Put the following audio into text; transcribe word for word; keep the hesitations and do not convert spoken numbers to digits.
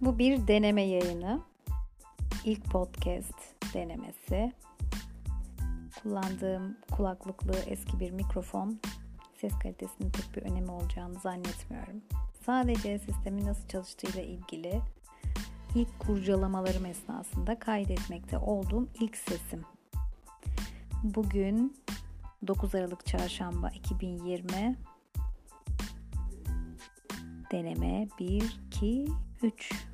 Bu bir deneme yayını. İlk podcast denemesi. Kullandığım kulaklıklı eski bir mikrofon. Ses kalitesinin pek bir önemi olacağını zannetmiyorum. Sadece sistemin nasıl çalıştığıyla ilgili ilk kurcalamalarım esnasında kaydetmekte olduğum ilk sesim. Bugün dokuz Aralık Çarşamba iki bin yirmi. Deneme bir, iki, üç.